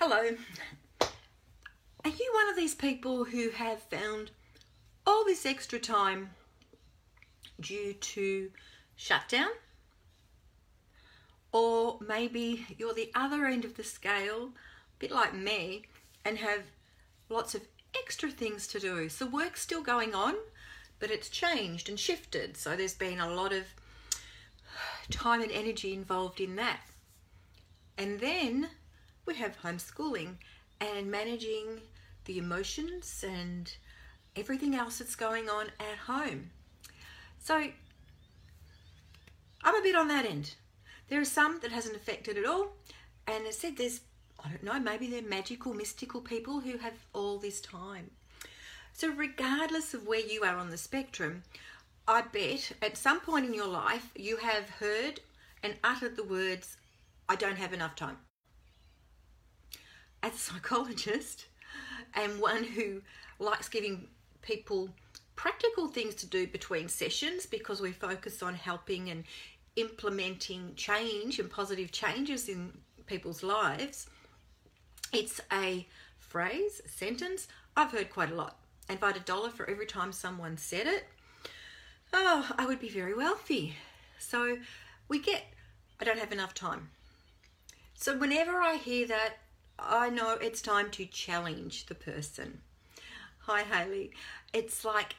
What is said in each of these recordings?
Hello. Are you one of these people who have found all this extra time due to shutdown? Or maybe you're the other end of the scale, a bit like me, and have lots of extra things to do. So work's still going on, but it's changed and shifted. So there's been a lot of time and energy involved in that. And then we have homeschooling and managing the emotions and everything else that's going on at home. So I'm a bit on that end. There are some that hasn't affected at all, and it said there's, I don't know, maybe they're magical, mystical people who have all this time. So regardless of where you are on the spectrum, I bet at some point in your life you have heard and uttered the words, I don't have enough time. As a psychologist and one who likes giving people practical things to do between sessions, because we focus on helping and implementing change and positive changes in people's lives, it's a phrase, a sentence I've heard quite a lot. And if I had $1 for every time someone said it, oh, I would be very wealthy. So we get, I don't have enough time. So whenever I hear that, I know it's time to challenge the person. Hi, Hayley. It's like,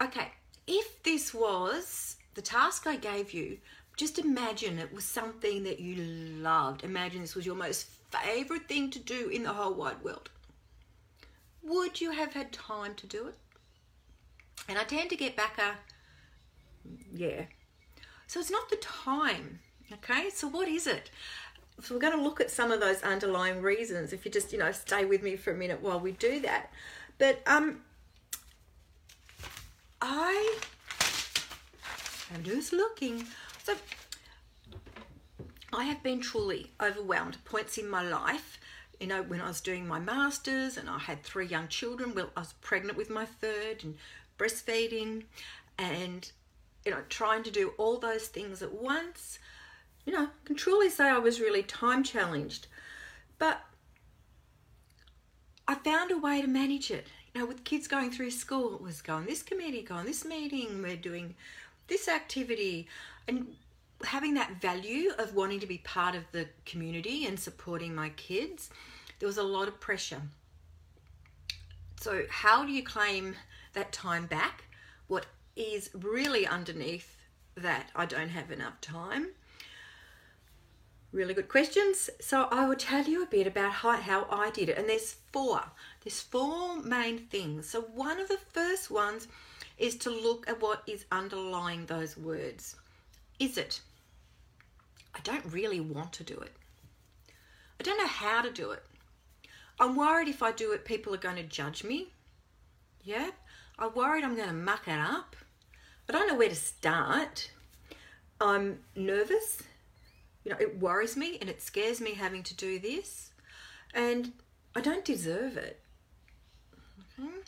okay, if this was the task I gave you, just imagine it was something that you loved. Imagine this was your most favorite thing to do in the whole wide world. Would you have had time to do it? And I tend to get back a, yeah. So it's not the time, okay? So what is it? So we're going to look at some of those underlying reasons if you just, you know, stay with me for a minute while we do that. But I am just looking. So I have been truly overwhelmed points in my life. You know, when I was doing my master's and I had 3 young children, well, I was pregnant with my 3rd and breastfeeding and, you know, trying to do all those things at once. You know, I can truly say I was really time challenged, but I found a way to manage it. You know, with kids going through school, it was go on this committee, go on this meeting, we're doing this activity, and having that value of wanting to be part of the community and supporting my kids, there was a lot of pressure. So how do you claim that time back? What is really underneath that I don't have enough time? Really good questions. So I will tell you a bit about how I did it. And there's four main things. So one of the first ones is to look at what is underlying those words. Is it, I don't really want to do it. I don't know how to do it. I'm worried if I do it, people are going to judge me. Yeah. I'm worried I'm going to muck it up. I don't know where to start. I'm nervous. You know, it worries me and it scares me having to do this, and I don't deserve it. Mm-hmm.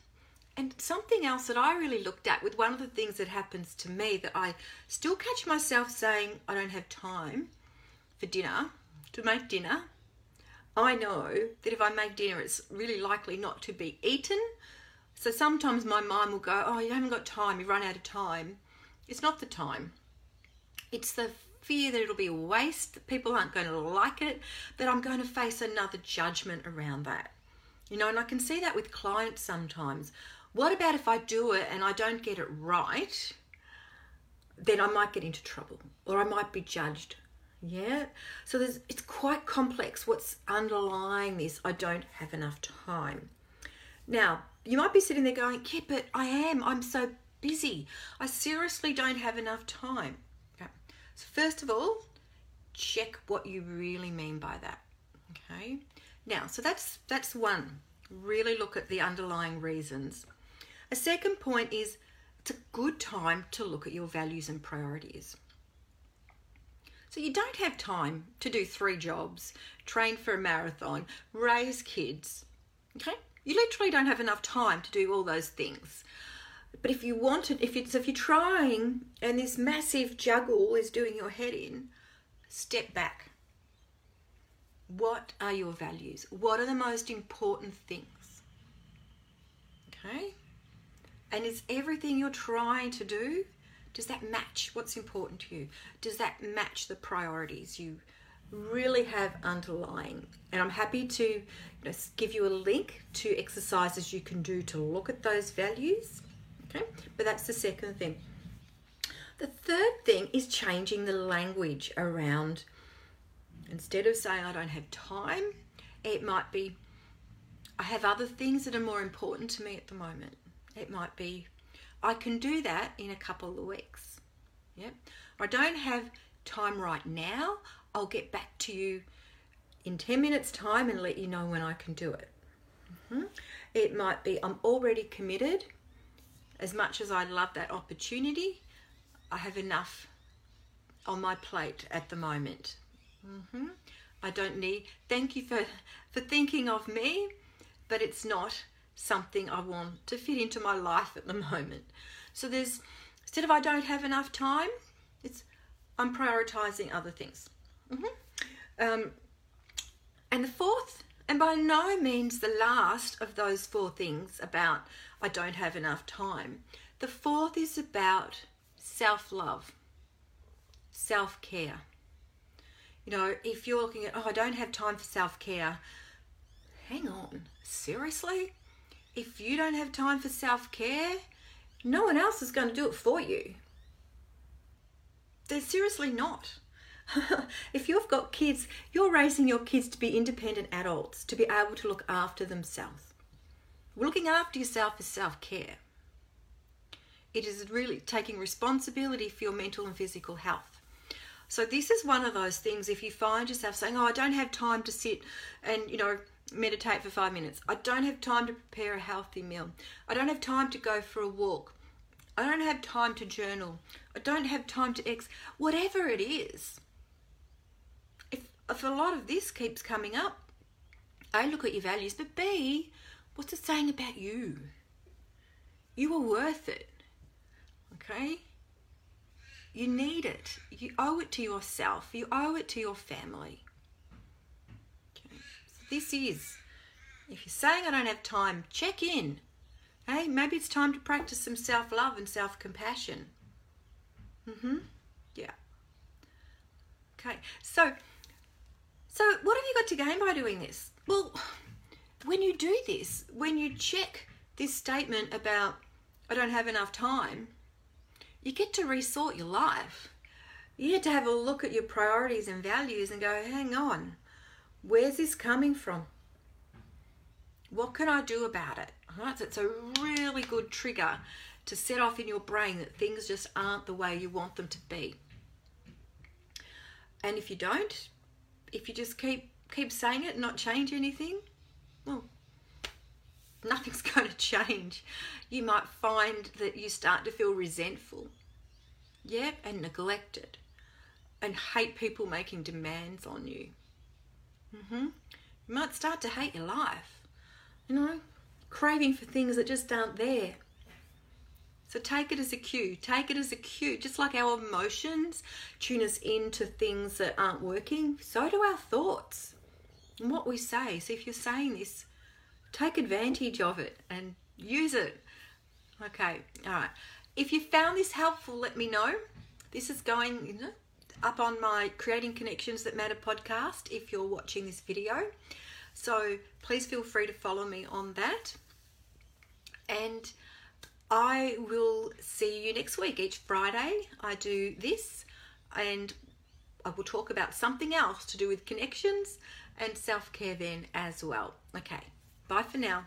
And something else that I really looked at with one of the things that happens to me that I still catch myself saying, I don't have time for dinner, to make dinner. I know that if I make dinner, it's really likely not to be eaten. So sometimes my mind will go, oh, you haven't got time, you run out of time. It's not the time. It's the fear that it'll be a waste, that people aren't going to like it, that I'm going to face another judgment around that. You know, and I can see that with clients sometimes. What about if I do it and I don't get it right? Then I might get into trouble or I might be judged. Yeah. So it's quite complex what's underlying this. I don't have enough time. Now, you might be sitting there going, yeah, but I'm so busy. I seriously don't have enough time. So first of all, check what you really mean by that, okay? Now, so that's one. Really look at the underlying reasons. A second point is it's a good time to look at your values and priorities. So you don't have time to do 3 jobs, train for a marathon, raise kids, okay? You literally don't have enough time to do all those things. But if you want it, if you're trying and this massive juggle is doing your head in, step back. What are your values? What are the most important things? Okay? And is everything you're trying to do, does that match what's important to you? Does that match the priorities you really have underlying? And I'm happy to give you a link to exercises you can do to look at those values. Okay? But that's the second thing. The third thing is changing the language around. Instead of saying I don't have time, it might be I have other things that are more important to me at the moment. It might be I can do that in a couple of weeks. Yep. I don't have time right now. I'll get back to you in 10 minutes time and let you know when I can do it. Mm-hmm. It might be I'm already committed. As much as I love that opportunity, I have enough on my plate at the moment. Mm-hmm. I don't need, thank you for thinking of me, but it's not something I want to fit into my life at the moment. So there's, instead of I don't have enough time, it's I'm prioritizing other things. Mm-hmm. And the fourth, and by no means the last of those four things about I don't have enough time, the fourth is about self-love, self-care. If you're looking at, I don't have time for self-care, hang on, seriously? If you don't have time for self-care, no one else is going to do it for you. They're seriously not. If you've got kids, you're raising your kids to be independent adults, to be able to look after themselves. Looking after yourself is self-care. It is really taking responsibility for your mental and physical health. So this is one of those things, if you find yourself saying, I don't have time to sit and, meditate for 5 minutes. I don't have time to prepare a healthy meal. I don't have time to go for a walk. I don't have time to journal. I don't have time to whatever it is. If a lot of this keeps coming up, A, look at your values, but B, what's it saying about you? You are worth it, okay? You need it. You owe it to yourself. You owe it to your family. Okay. So this is, if you're saying I don't have time, check in. Hey, maybe it's time to practice some self-love and self-compassion. Yeah. Okay. So what have you got to gain by doing this? Well, when you do this, when you check this statement about I don't have enough time, you get to resort your life. You get to have a look at your priorities and values and go, hang on, where's this coming from? What can I do about it? All right, so it's a really good trigger to set off in your brain that things just aren't the way you want them to be. And if you don't, if you just keep saying it and not change anything, well, nothing's going to change. You might find that you start to feel resentful, and neglected, and hate people making demands on you. You might start to hate your life, craving for things that just aren't there. So take it as a cue. Just like our emotions tune us into things that aren't working, so do our thoughts and what we say. So if you're saying this, take advantage of it and use it. Okay, all right. If you found this helpful, let me know. This is going up on my Creating Connections That Matter podcast if you're watching this video. So please feel free to follow me on that. And I will see you next week. Each Friday I do this and I will talk about something else to do with connections and self-care then as well. Okay. Bye for now.